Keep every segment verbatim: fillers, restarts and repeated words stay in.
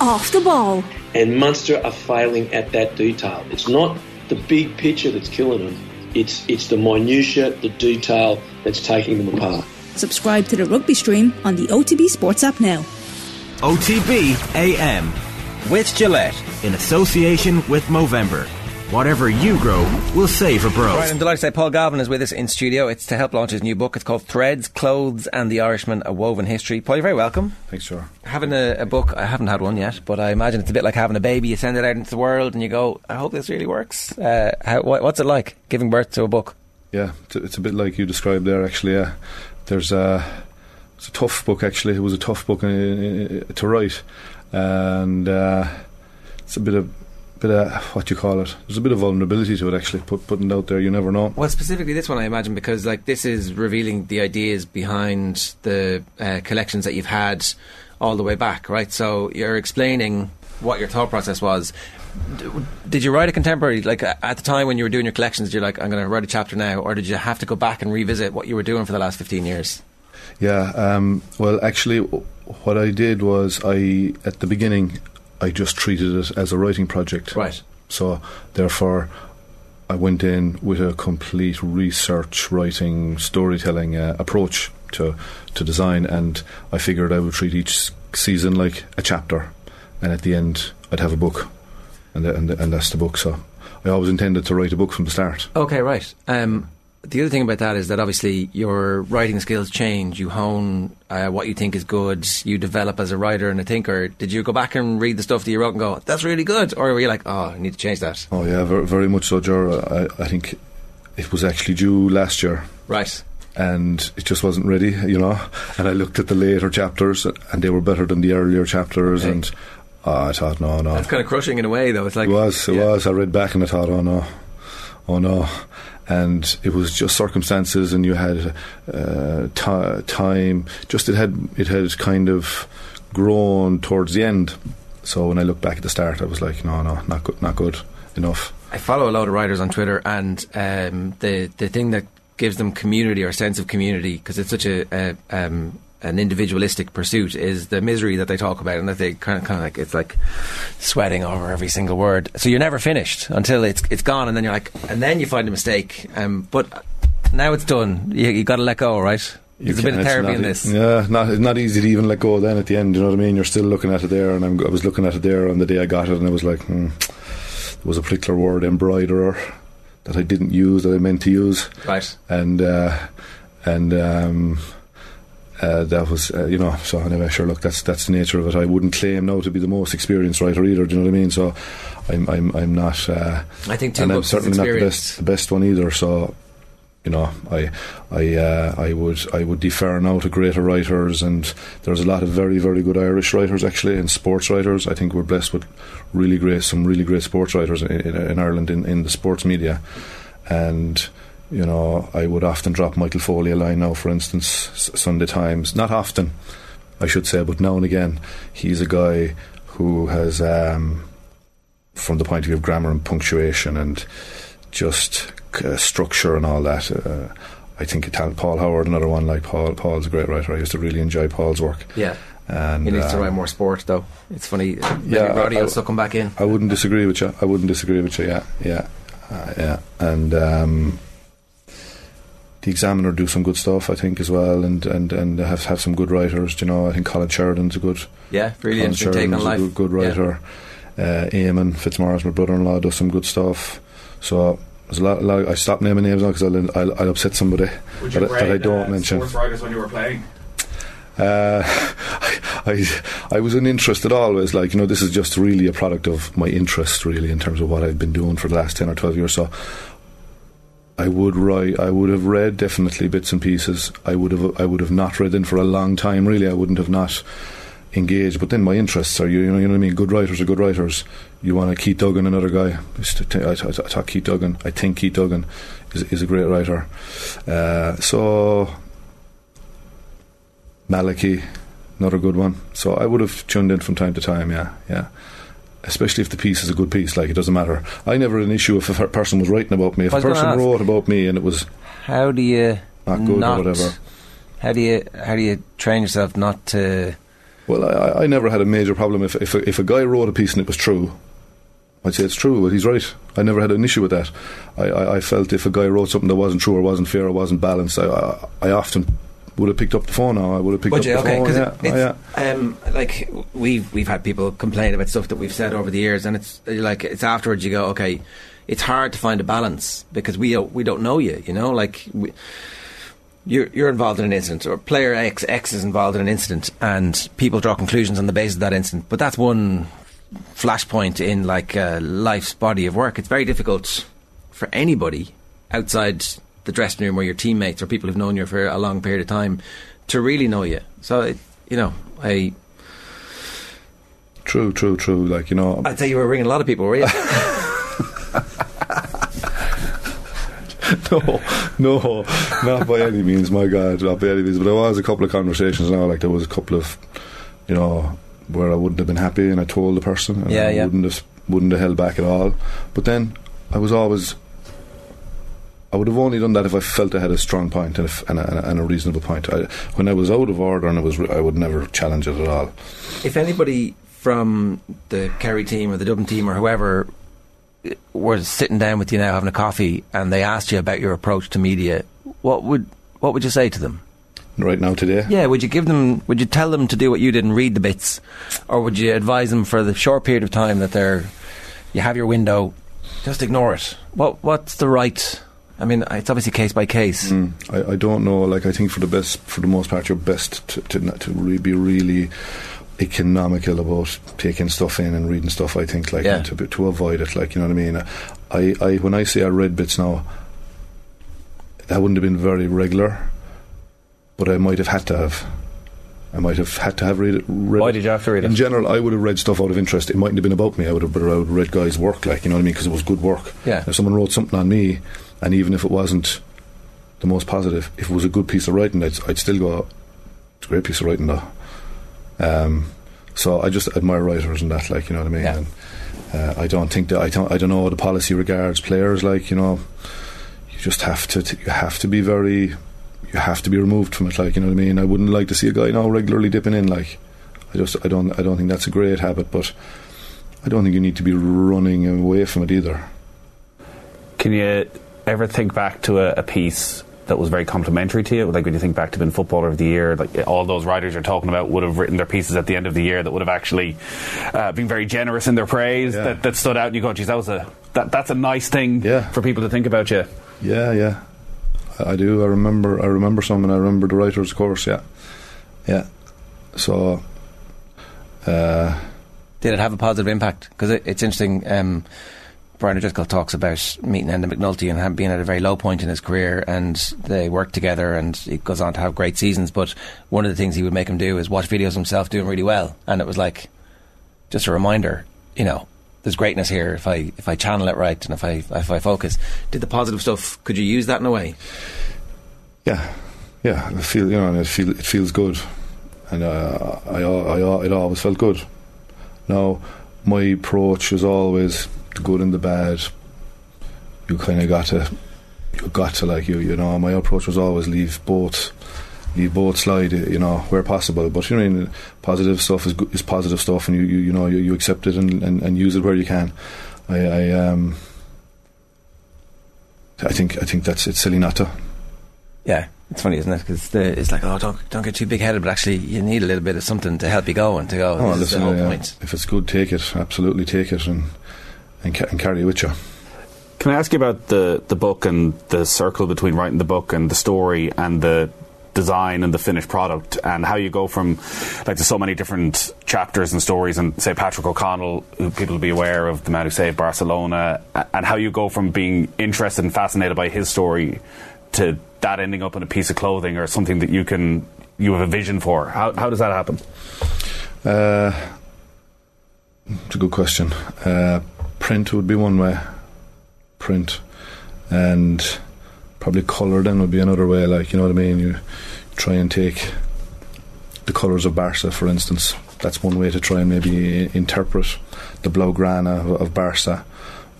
off the ball. And Munster are failing at that detail. It's not the big picture that's killing them. It's, it's the minutiae, the detail that's taking them apart. Subscribe to the rugby stream on the O T B Sports app now. O T B A M. With Gillette, in association with Movember. Whatever you grow will save a bro. Right, I'm delighted to say Paul Galvin is with us in studio. It's to help launch his new book. It's called Threads, Clothes and the Irishman, A Woven History. Paul, you're very welcome. Thanks, sure. Having a, a book, I haven't had one yet, but I imagine it's a bit like having a baby. You send it out into the world and you go, I hope this really works. Uh, how, wh- what's it like, giving birth to a book? Yeah, it's a bit like you described there, actually. Yeah. There's a, it's a tough book, actually. It was a tough book to write. And uh, it's a bit of... bit of, what do you call it, there's a bit of vulnerability to it, actually, put, putting it out there. You never know. Well, specifically this one, I imagine, because like this is revealing the ideas behind the uh, collections that you've had all the way back, right? So you're explaining what your thought process was. D- did you write a contemporary, like at the time when you were doing your collections, you're like, I'm going to write a chapter now, or did you have to go back and revisit what you were doing for the last fifteen years? Yeah, um, well actually what I did was I, at the beginning I just treated it as a writing project. Right. So, therefore, I went in with a complete research, writing, storytelling uh, approach to to design, and I figured I would treat each season like a chapter, and at the end, I'd have a book, and and, and that's the book. So, I always intended to write a book from the start. Okay, right. Um, the other thing about that is that obviously your writing skills change. You hone uh, what you think is good. You develop as a writer and a thinker. Did you go back and read the stuff that you wrote and go, that's really good? Or were you like, oh, I need to change that? Oh, yeah, very, very much so, Ger. I, I think it was actually due last year. Right. And it just wasn't ready, you know. And I looked at the later chapters and they were better than the earlier chapters. Okay. And oh, I thought, no, no. That's kind of crushing in a way, though. It's like, it was, it yeah. was. I read back and I thought, oh, no. Oh, no. And it was just circumstances, and you had uh, t- time. Just it had it had kind of grown towards the end. So when I look back at the start, I was like, no, no, not good, not good enough. I follow a lot of writers on Twitter, and um, the the thing that gives them community or sense of community, because it's such a, a um, an individualistic pursuit, is the misery that they talk about, and that they kind of kind of like, it's like sweating over every single word. So you're never finished until it's it's gone, and then you're like, and then you find a mistake. Um, but now it's done. You you got to let go, right? There's a bit of therapy in this. Yeah, not it's not easy to even let go. Then at the end, you know what I mean? You're still looking at it there, and I'm, I was looking at it there on the day I got it, and I was like, hmm, there was a particular word, embroiderer, that I didn't use that I meant to use. Right. And uh, and. Um, Uh, that was, uh, you know, so anyway, sure, look, that's that's the nature of it. I wouldn't claim now to be the most experienced writer either, do you know what I mean? So I'm I'm, I'm not... Uh, I think two and I'm certainly not the best, the best one either, so, you know, I I uh, I would I would defer now to greater writers, and there's a lot of very, very good Irish writers, actually, and sports writers. I think we're blessed with really great, some really great sports writers in, in, in Ireland in, in the sports media, and... You know, I would often drop Michael Foley a line now, for instance, S- Sunday Times. Not often, I should say, but now and again. He's a guy who has, um, from the point of view of grammar and punctuation and just uh, structure and all that, uh, I think Paul Howard, another one like Paul. Paul's a great writer. I used to really enjoy Paul's work. Yeah. And, he needs to write more sport, though. It's funny. Maybe yeah, Roddy will still come back in. I wouldn't disagree with you. I wouldn't disagree with you, yeah. Yeah. Uh, yeah. And... Um, The Examiner do some good stuff, I think, as well, and and, and have have some good writers. Do you know, I think Colin Sheridan's a good, yeah, really Colin interesting Sheridan's take on life. Good, good writer. Yeah. Uh, Eamon Fitzmaurice, my brother-in-law, does some good stuff. So there's a lot. A lot I stop naming names now because I'll, I'll I'll upset somebody Would you that, grade, that I don't uh, mention. Sports writers when you were playing. Uh, I I was uninterested always, like, you know, this is just really a product of my interest, really, in terms of what I've been doing for the last ten or twelve years. So. I would write. I would have read definitely bits and pieces. I would have. I would have not read them for a long time. Really, I wouldn't have not engaged. But then my interests are. You know. You know what I mean. Good writers are good writers. You want to Keith Duggan, another guy. I thought Keith Duggan. I think Keith Duggan is is a great writer. Uh, so Malachy, another good one. So I would have tuned in from time to time. Yeah. Yeah. Especially if the piece is a good piece, like, it doesn't matter. I never had an issue if a person was writing about me. If a person wrote about me and it was how do you not good not, or whatever, how do you how do you train yourself not to Well, I, I never had a major problem. If, if, a, if a guy wrote a piece and it was true, I'd say it's true, but he's right. I never had an issue with that. I, I, I felt if a guy wrote something that wasn't true or wasn't fair or wasn't balanced, I, I, I often... would have picked up the phone now I would have picked would you? up the okay, phone yeah. It's, oh, yeah. Um, like we've, we've had people complain about stuff that we've said over the years, and it's like it's afterwards you go, okay, it's hard to find a balance because we we don't know you you know like we, you're, you're involved in an incident, or player X, X is involved in an incident, and people draw conclusions on the basis of that incident, but that's one flashpoint in like uh, life's body of work. It's very difficult for anybody outside the dressing room or your teammates or people who've known you for a long period of time to really know you. So it, you know I true true true like you know I'd say you were ringing a lot of people, were you? no no not by any means, my God, not by any means, but there was a couple of conversations now, like there was a couple of, you know, where I wouldn't have been happy and I told the person, and yeah, I yeah. wouldn't have wouldn't have held back at all. But then I was always I would have only done that if I felt I had a strong point and a, and a, and a reasonable point. I, when I was out of order, and it was, I would never challenge it at all. If anybody from the Kerry team or the Dublin team or whoever were sitting down with you now having a coffee and they asked you about your approach to media, what would what would you say to them? Right now, today? Yeah, would you give them? Would you tell them to do what you did and read the bits, or would you advise them for the short period of time that they're you have your window, just ignore it? What what's the right? I mean, it's obviously case by case. Mm, I, I don't know. Like, I think for the best, for the most part, you're best to to, to re- be really economical about taking stuff in and reading stuff. I think, like, yeah. to to avoid it. Like, you know what I mean? I, I when I say I read bits now, that wouldn't have been very regular, but I might have had to have. I might have had to have read it. Read Why did you have to read it? In general, I would have read stuff out of interest. It mightn't have been about me. I would have, but I would have read guys' work. Like, you know what I mean? Because it was good work. Yeah. If someone wrote something on me, and even if it wasn't the most positive, if it was a good piece of writing, I'd, I'd still go, it's a great piece of writing though. Um, so I just admire writers and that, like, you know what I mean? Yeah. And, uh, I don't think that, I don't, I don't know how the policy regards players, like, you know, you just have to, t- you have to be very, you have to be removed from it, like, you know what I mean? I wouldn't like to see a guy now regularly dipping in, like, I just, I don't, I don't think that's a great habit, but I don't think you need to be running away from it either. Can you ever think back to a, a piece that was very complimentary to you? Like, when you think back to being Footballer of the Year, like all those writers you're talking about would have written their pieces at the end of the year that would have actually uh, been very generous in their praise, yeah. that, that stood out, and you go, geez, that was a that, that's a nice thing yeah. for people to think about you. Yeah, yeah, I, I do. I remember. I remember some, and I remember the writers, of course. Yeah, yeah. So, uh, did it have a positive impact? Because it, it's interesting. Um, Brian O'Driscoll talks about meeting Enda McNulty and being at a very low point in his career, and they work together, and he goes on to have great seasons, but one of the things he would make him do is watch videos of himself doing really well, and it was like just a reminder, you know, there's greatness here if I if I channel it right and if I if I focus. Did the positive stuff, could you use that in a way? Yeah, yeah, I feel, you know, it, feel, it feels good, and uh, I, I, I it always felt good. Now, my approach is always the good and the bad. You kind of got to, you got to like you, you know. My approach was always leave both, leave both slide, you know, where possible. But you know, positive stuff is is positive stuff, and you you, you know you, you accept it and, and, and use it where you can. I, I um, I think I think that's it's silly not to. Yeah, it's funny, isn't it? Because it's like, oh, don't don't get too big headed, but actually you need a little bit of something to help you go and to go. Oh, listen, the whole yeah, point. If it's good, take it. Absolutely, take it and. And, ca- and carry it with you. Can I ask you about the, the book and the circle between writing the book and the story and the design and the finished product, and how you go from, like, there's so many different chapters and stories, and say Patrick O'Connell, who people will be aware of, the man who saved Barcelona, and how you go from being interested and fascinated by his story to that ending up in a piece of clothing or something that you can you have a vision for. How, how does that happen? Uh, it's a good question. Uh Print would be one way, print, and probably colour then would be another way. Like, you know what I mean? You try and take the colours of Barca, for instance. That's one way to try and maybe interpret the Blaugrana of Barca.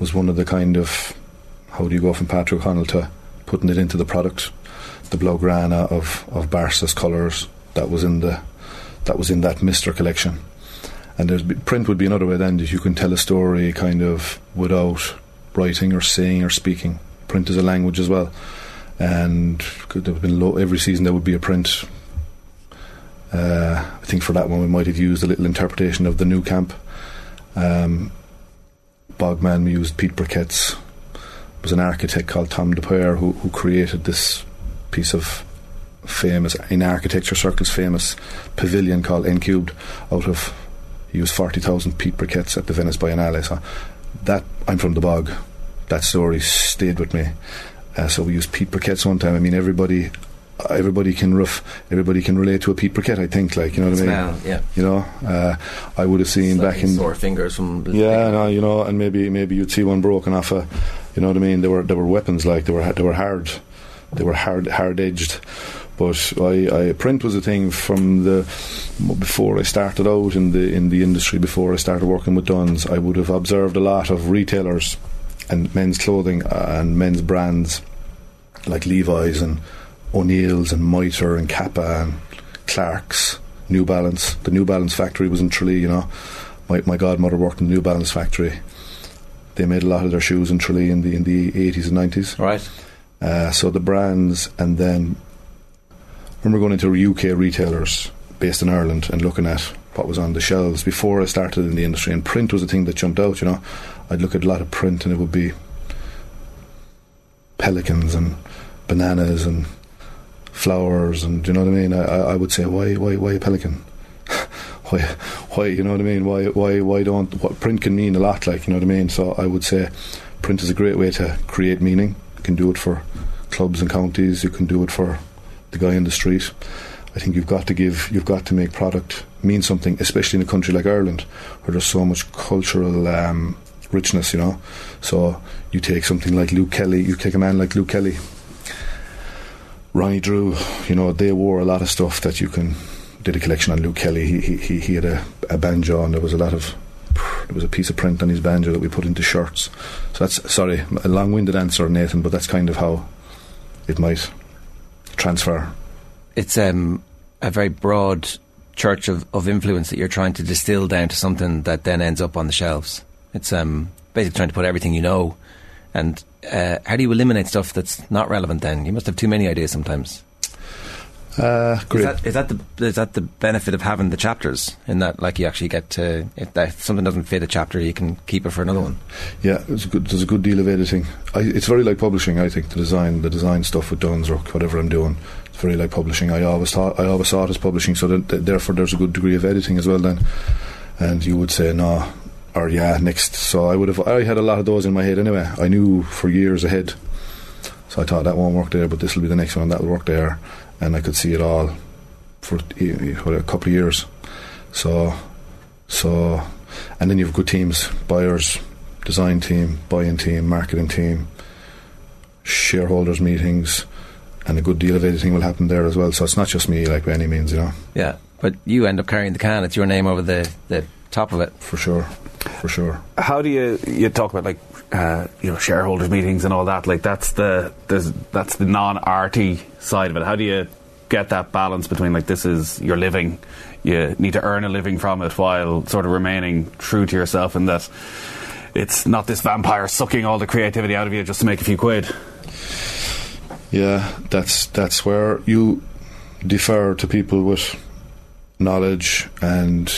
Was one of the kind of, how do you go from Patrick O'Connell to putting it into the product? The Blaugrana of of Barca's colours that was in the that was in that Mitre collection. And there's print would be another way then that you can tell a story kind of without writing or saying or speaking. Print is a language as well, and there have been low, every season there would be a print. Uh, I think for that one we might have used a little interpretation of the new camp. Um, Bogman, we used Pete Briquette's. There was an architect called Tom De Pyre who, who created this piece of famous, in architecture circles, famous pavilion called N cubed out of. He used forty thousand Pete Briquettes at the Venice Biennale. So that, I'm from the bog, that story stayed with me. Uh, so we used Pete Briquettes one time. I mean, everybody everybody can rough, everybody can relate to a Pete Briquette, I think, like, you know what Smell, I mean? Yeah. You know, uh, I would have seen back in... sore fingers from... Yeah, no, you know, and maybe maybe you'd see one broken off a, you know what I mean? They were they were weapons, like, they were they were hard, they were hard hard-edged. But I, I print was a thing from the before I started out in the in the industry. Before I started working with Dunnes, I would have observed a lot of retailers and men's clothing and men's brands like Levi's and O'Neill's and Mitre and Kappa and Clark's, New Balance. The New Balance factory was in Tralee. You know, my my godmother worked in the New Balance factory. They made a lot of their shoes in Tralee in the in the eighties and nineties. Right. Uh, so the brands, and then. I remember going into U K retailers based in Ireland and looking at what was on the shelves before I started in the industry, and print was a thing that jumped out, you know. I'd look at a lot of print and it would be pelicans and bananas and flowers, and do you know what I mean? I, I would say, why, why, why a pelican? why, why, you know what I mean? Why, why, why don't? What print can mean a lot, like, you know what I mean? So I would say print is a great way to create meaning. You can do it for clubs and counties. You can do it for the guy in the street. I think you've got to give, you've got to make product mean something, especially in a country like Ireland where there's so much cultural um, richness, you know. So you take something like Luke Kelly, you take a man like Luke Kelly, Ronnie Drew, you know, they wore a lot of stuff that you can, did a collection on Luke Kelly. He he, he had a, a banjo, and there was a lot of, there was a piece of print on his banjo that we put into shirts. So that's, sorry, a long-winded answer, Nathan, but that's kind of how it might transfer. It's um, a very broad church of, of influence that you're trying to distill down to something that then ends up on the shelves. It's um, basically trying to put everything you know. And uh, how do you eliminate stuff that's not relevant then? You must have too many ideas sometimes. Uh, great. Is that, is that the is that the benefit of having the chapters, in that, like, you actually get to, if, that, if something doesn't fit a chapter, you can keep it for another yeah. one. Yeah, it's a good, there's a good deal of editing. I, it's very like publishing, I think. The design, the design stuff with Dunnes or whatever I'm doing, it's very like publishing. I always thought, I always saw it as publishing, so that, that therefore there's a good degree of editing as well. Then, and you would say no, or yeah, next. So I would have, I had a lot of those in my head anyway. I knew for years ahead. So I thought that won't work there, but this will be the next one that will work there. And I could see it all for a couple of years. So, so, and then you have good teams: buyers, design team, buying team, marketing team, shareholders meetings, and a good deal of editing will happen there as well. So it's not just me, like, by any means, you know. Yeah, but you end up carrying the can. It's your name over the, the top of it. For sure, for sure. How do you, you talk about, like, Uh, you know, shareholders meetings and all that, like, that's the that's the non-arty side of it. How do you get that balance between, like, this is your living, you need to earn a living from it, while sort of remaining true to yourself, and that it's not this vampire sucking all the creativity out of you just to make a few quid? Yeah, that's that's where you defer to people with knowledge and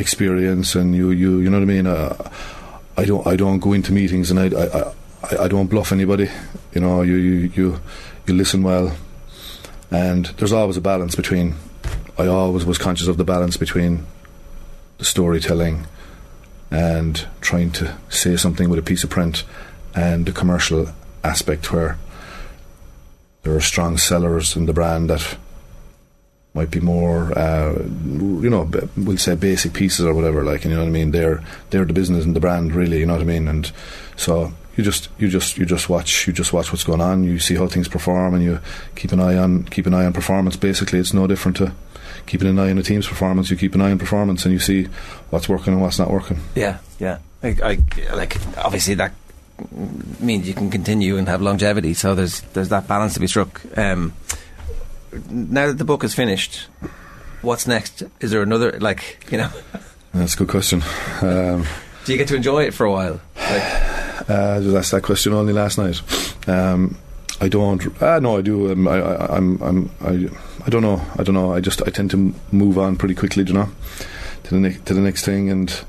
experience, and you you, you know what I mean. Uh, I don't. I don't go into meetings, and I, I, I don't bluff anybody. You know, you, you, you, you listen well, and there's always a balance between. I always was conscious of the balance between the storytelling and trying to say something with a piece of print, and the commercial aspect where there are strong sellers in the brand that might be more, uh, you know, we'll say basic pieces or whatever, like, you know what I mean? They're they're the business and the brand, really, you know what I mean? And so you just you just you just watch you just watch what's going on. You see how things perform, and you keep an eye on keep an eye on performance. Basically, it's no different to keeping an eye on a team's performance. You keep an eye on performance, and you see what's working and what's not working. Yeah, yeah. I, I like obviously that means you can continue and have longevity. So there's there's that balance to be struck. Um, Now that the book is finished, what's next? Is there another, like, you know? That's a good question. Um, do you get to enjoy it for a while? Like, uh, that's that question only last night. Um, I don't. Uh, no, I do. Um, I, I, I'm. I'm. I. I don't know. I don't know. I just. I tend to move on pretty quickly, do you know, to the ne- to the next thing, and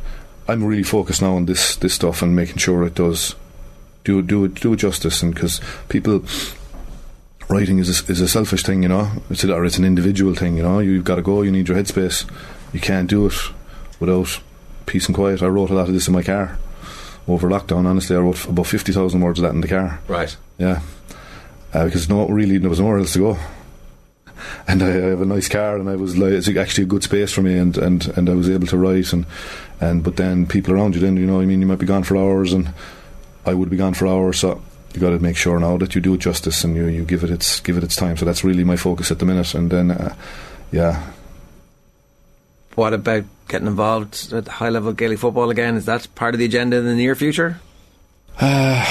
I'm really focused now on this this stuff and making sure it does do do it do it justice. And because people, writing is a, is a selfish thing, you know. It's a, or it's an individual thing, you know. You've got to go. You need your headspace. You can't do it without peace and quiet. I wrote a lot of this in my car over lockdown. Honestly, I wrote about fifty thousand words of that in the car. Right. Yeah. Uh, because no, really, there was nowhere else to go. And I, I have a nice car, and I was like, it's actually a good space for me, and, and, and I was able to write, and, and but then people around you, then you know what I mean, you might be gone for hours, and I would be gone for hours, so you got to make sure now that you do it justice and you, you give it its give it its time. So that's really my focus at the minute. And then, uh, yeah. What about getting involved at high level Gaelic football again? Is that part of the agenda in the near future? Uh,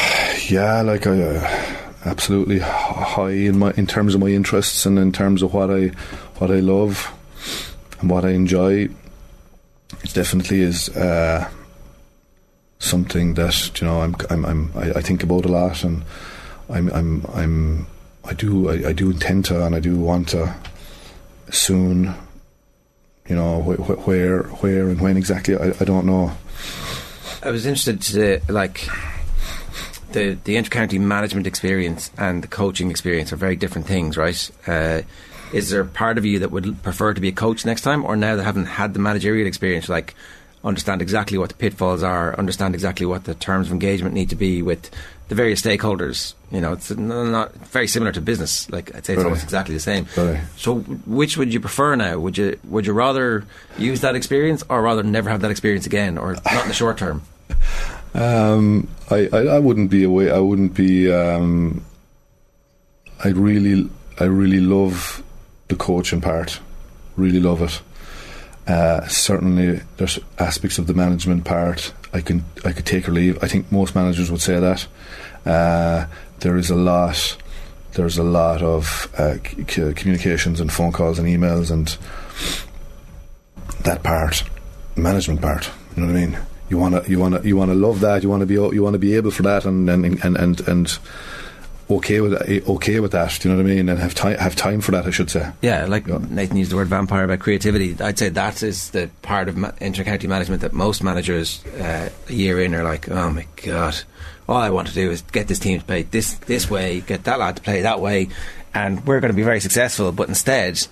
yeah, like I. Uh, Absolutely high in my in terms of my interests and in terms of what I what I love and what I enjoy. It definitely is uh, something that, you know, I'm I'm, I'm I, I think about a lot, and I'm I'm I'm I do I, I do intend to, and I do want to soon. You know, wh- where where and when exactly, I, I don't know. I was interested to like. The, the intercounty management experience and the coaching experience are very different things, right? Uh, is there part of you that would prefer to be a coach next time, or now that haven't had the managerial experience, like understand exactly what the pitfalls are, understand exactly what the terms of engagement need to be with the various stakeholders? You know, it's not very similar to business. Like I'd say it's right. Almost exactly the same. Right. So, which would you prefer now? Would you would you rather use that experience, or rather never have that experience again, or not in the short term? Um, I, I, I wouldn't be away. I wouldn't be. Um, I really, I really love the coaching part. Really love it. Uh, certainly, there's aspects of the management part I can I could take or leave. I think most managers would say that. Uh, there is a lot. There's a lot of uh, c- communications and phone calls and emails and that part, management part. You know what I mean? You wanna, you wanna, you wanna love that. You wanna be, you wanna be able for that, and and, and, and, and okay with that, okay with that. Do you know what I mean? And have time, have time for that, I should say. Yeah, like yeah. Nathan used the word vampire about creativity. I'd say that is the part of ma- inter-county management that most managers uh, a year in are like, oh my god, all I want to do is get this team to play this this way, get that lad to play that way, and we're going to be very successful. But instead.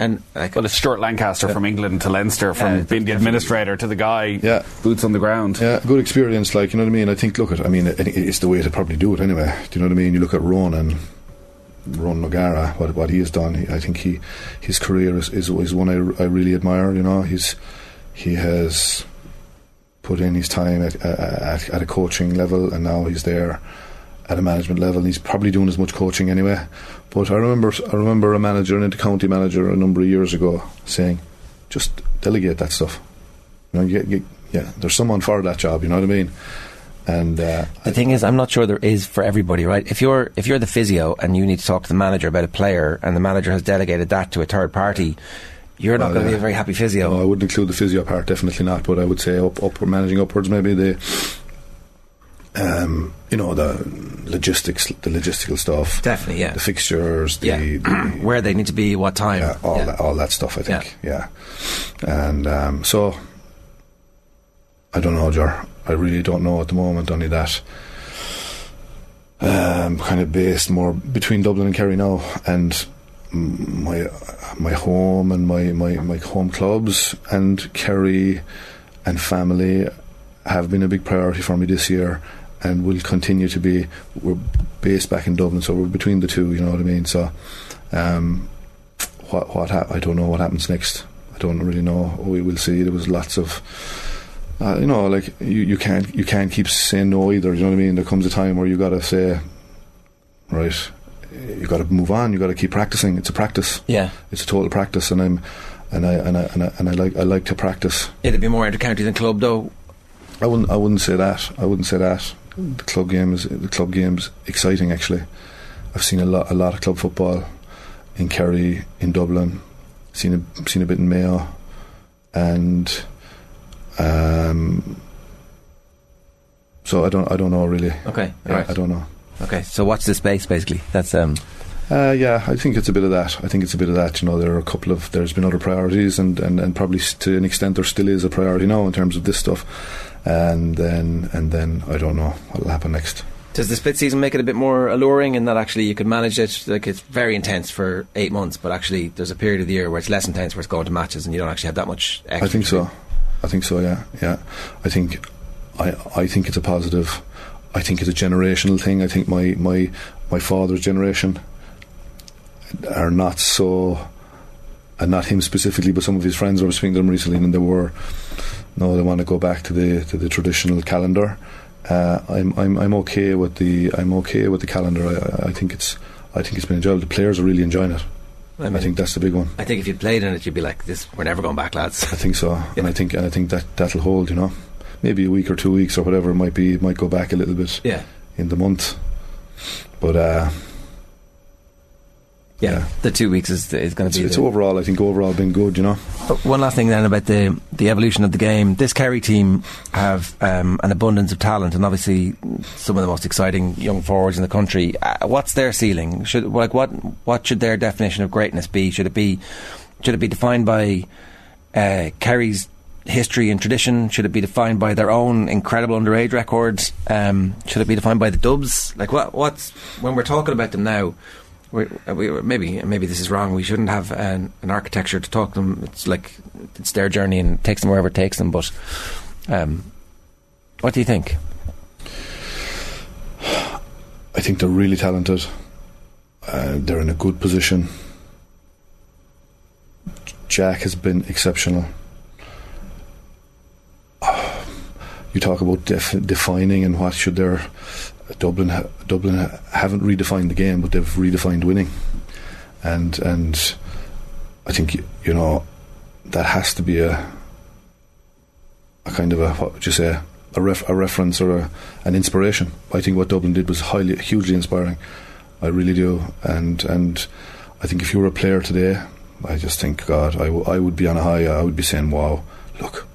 And like, well, it's Stuart Lancaster yeah. from England to Leinster, from yeah, being the administrator to the guy, yeah. boots on the ground. Yeah, good experience, like, you know what I mean? I think, look, at, I mean, it, it's the way to probably do it anyway. Do you know what I mean? You look at Ronan, Ron Nogara, what what he has done. He, I think he his career is, is, is one I, I really admire, you know. He's He has put in his time at, at, at a coaching level, and now he's there at a management level, and he's probably doing as much coaching anyway. But I remember I remember a manager, an inter-county manager a number of years ago, saying, just delegate that stuff. You know, you, you, yeah, there's someone for that job, you know what I mean? And uh, The I, thing is, I'm not sure there is for everybody, right? If you're if you're the physio and you need to talk to the manager about a player, and the manager has delegated that to a third party, you're well, not going to yeah. be a very happy physio. No, I wouldn't include the physio part, definitely not, but I would say up, up, managing upwards, maybe they... Um, you know, the logistics, the logistical stuff. Definitely, yeah. The fixtures, the... Yeah. the where they need to be, what time. Yeah, all, yeah. That, all that stuff, I think, yeah. yeah. And um, so, I don't know, Ger. I really don't know at the moment, only that. Um, kind of based more between Dublin and Kerry now, and my my home and my, my, my home clubs and Kerry and family have been a big priority for me this year, and will continue to be. We're based back in Dublin, so we're between the two, you know what I mean? So um, what, what ha- I don't know what happens next. I don't really know. We will see. There was lots of uh, you know, like you, you can't you can't keep saying no either, you know what I mean? There comes a time where you got to say, right, you got to move on, you got to keep practicing. It's a practice. Yeah. It's a total practice, and I'm and I and I and I, and I like I like to practice. It'd be more inter-county than club though. I wouldn't. I wouldn't say that. I wouldn't say that. The club game is the club game's exciting. Actually, I've seen a lot, a lot of club football in Kerry, in Dublin. seen a seen a bit in Mayo, and um, so I don't I don't know really. Okay, all right. I, I don't know. Okay, so what's the space basically? That's um. Uh, yeah, I think it's a bit of that. I think it's a bit of that. You know, there are a couple of there's been other priorities, and, and, and probably to an extent there still is a priority now in terms of this stuff. And then and then I don't know what'll happen next. Does the split season make it a bit more alluring in that actually you could manage it? Like, it's very intense for eight months, but actually there's a period of the year where it's less intense, where it's going to matches, and you don't actually have that much extra. I think so. I think so. Yeah, yeah. I think I I think it's a positive. I think it's a generational thing. I think my my, my father's generation are not so, and not him specifically, but some of his friends, I was speaking to them recently, and they were, no, they want to go back to the to the traditional calendar. Uh, I'm I'm I'm okay with the I'm okay with the calendar. I, I think it's I think it's been enjoyable. The players are really enjoying it. I, mean, I think that's the big one. I think if you played in it, you'd be like, this, we're never going back, lads. I think so, yeah. and I think and I think that that'll hold. You know, maybe a week or two weeks or whatever it might be. It might go back a little bit. Yeah. In the month, but. Uh, Yeah, yeah, the two weeks is is going to be. It's overall, I think overall been good, you know. One last thing then about the the evolution of the game. This Kerry team have um, an abundance of talent, and obviously some of the most exciting young forwards in the country. Uh, what's their ceiling? Should like what what should their definition of greatness be? Should it be should it be defined by uh, Kerry's history and tradition? Should it be defined by their own incredible underage records? Um, should it be defined by the Dubs? Like what what's when we're talking about them now? We, we maybe maybe this is wrong. We shouldn't have an, an architecture to talk to them. It's like it's their journey and it takes them wherever it takes them. But um, what do you think? I think they're really talented. Uh, they're in a good position. Jack has been exceptional. You talk about def- defining and what should their. Dublin, Dublin haven't redefined the game, but they've redefined winning, and and I think you know that has to be a a kind of a what would you say a ref, a reference or a, an inspiration. I think what Dublin did was highly hugely inspiring. I really do, and and I think if you were a player today, I just think God, I, w- I would be on a high. I would be saying, wow, look,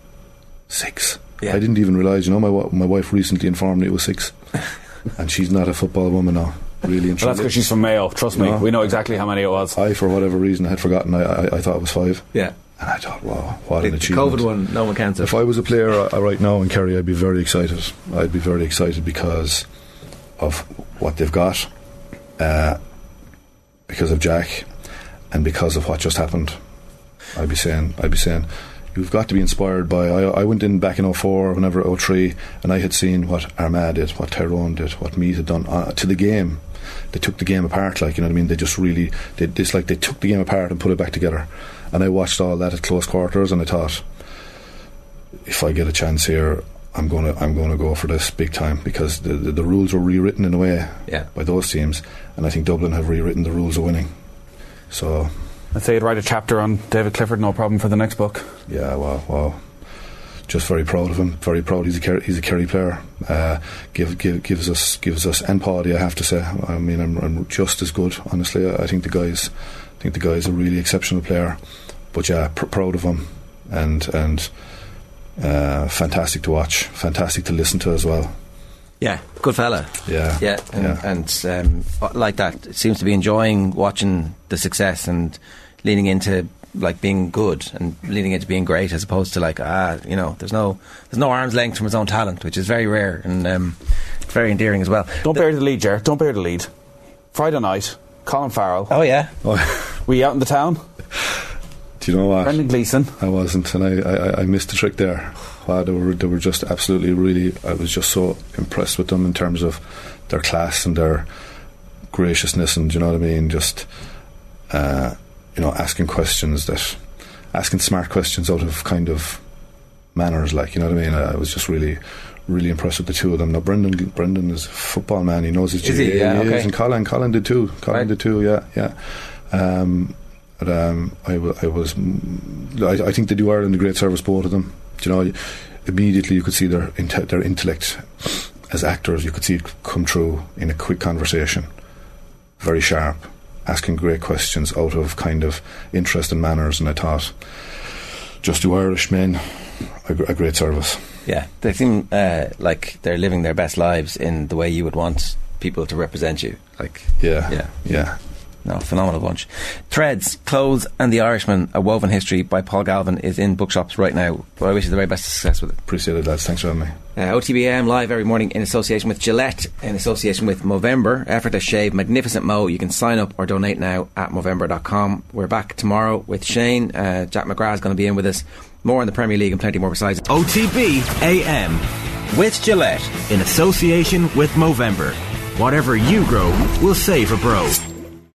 six. Yeah. I didn't even realise. You know, my my wife recently informed me it was six. And she's not a football woman now. Really interesting. Well, that's because she's from Mayo. Trust me, no. We know exactly how many it was. I, for whatever reason, had forgotten. I, I, I thought it was five. Yeah. And I thought, wow, what the, an achievement. The COVID one, no one can say. If I was a player uh, right now in Kerry, I'd be very excited. I'd be very excited because of what they've got, uh, because of Jack, and because of what just happened. I'd be saying, I'd be saying, you've got to be inspired by. I, I went in back in oh four, whenever oh three, and I had seen what Armagh did, what Tyrone did, what Meath had done uh, to the game. They took the game apart, like, you know what I mean. They just really, they, it's like they took the game apart and put it back together. And I watched all that at close quarters, and I thought, if I get a chance here, I'm gonna, I'm gonna go for this big time, because the the, the rules were rewritten in a way, yeah, by those teams, and I think Dublin have rewritten the rules of winning. So. I'd say you'd write a chapter on David Clifford, no problem, for the next book. Yeah, wow, wow. Just very proud of him. Very proud. He's a Kerry, he's a Kerry player. Uh, give, give, gives us, gives us, and Paddy, I have to say. I mean, I'm, I'm just as good, honestly. I, I think the guy's, I think the guy's a really exceptional player. But yeah, pr- proud of him, and and uh, fantastic to watch, fantastic to listen to as well. Yeah, good fella. Yeah, yeah, and, yeah. and um, like that, seems to be enjoying watching the success and leaning into like being good and leaning into being great, as opposed to like ah, you know, there's no there's no arm's length from his own talent, which is very rare and um, very endearing as well. Don't the- bear the lead, Ger. Don't bear the lead. Friday night, Colin Farrell. Oh yeah. Oh. Were you out in the town? Do you know what? Brendan Gleeson. I wasn't, and I, I, I missed the trick there. Wow, they were they were just absolutely really. I was just so impressed with them in terms of their class and their graciousness, and do you know what I mean. Just uh, you know, asking questions that, asking smart questions out of kind of manners, like, you know what I mean. I, I was just really, really impressed with the two of them. Now Brendan, Brendan is a football man. He knows his G A A. He? Yeah, he okay. is, and Colin, Colin did too. Colin right. did too. Yeah, yeah. Um, But um, I, w- I was, I, I think they do Ireland a great service, both of them. Do you know, immediately you could see their inte- their intellect as actors. You could see it come through in a quick conversation. Very sharp, asking great questions out of kind of interest and manners, and I thought, just do Irish men a, a great service. Yeah, they seem uh, like they're living their best lives in the way you would want people to represent you. Like, yeah, yeah, yeah. No, phenomenal bunch. Threads, Clothes and the Irishman, A Woven History by Paul Galvin is in bookshops right now. Well, I wish you the very best of success with it. Appreciate it, lads. Thanks for having me. Uh, O T B A M live every morning in association with Gillette, in association with Movember. Effort to shave, magnificent mo. You can sign up or donate now at Movember dot com. We're back tomorrow with Shane. Uh, Jack McGrath is going to be in with us. More on the Premier League and plenty more besides. O T B A M with Gillette, in association with Movember. Whatever you grow, we'll save a bro.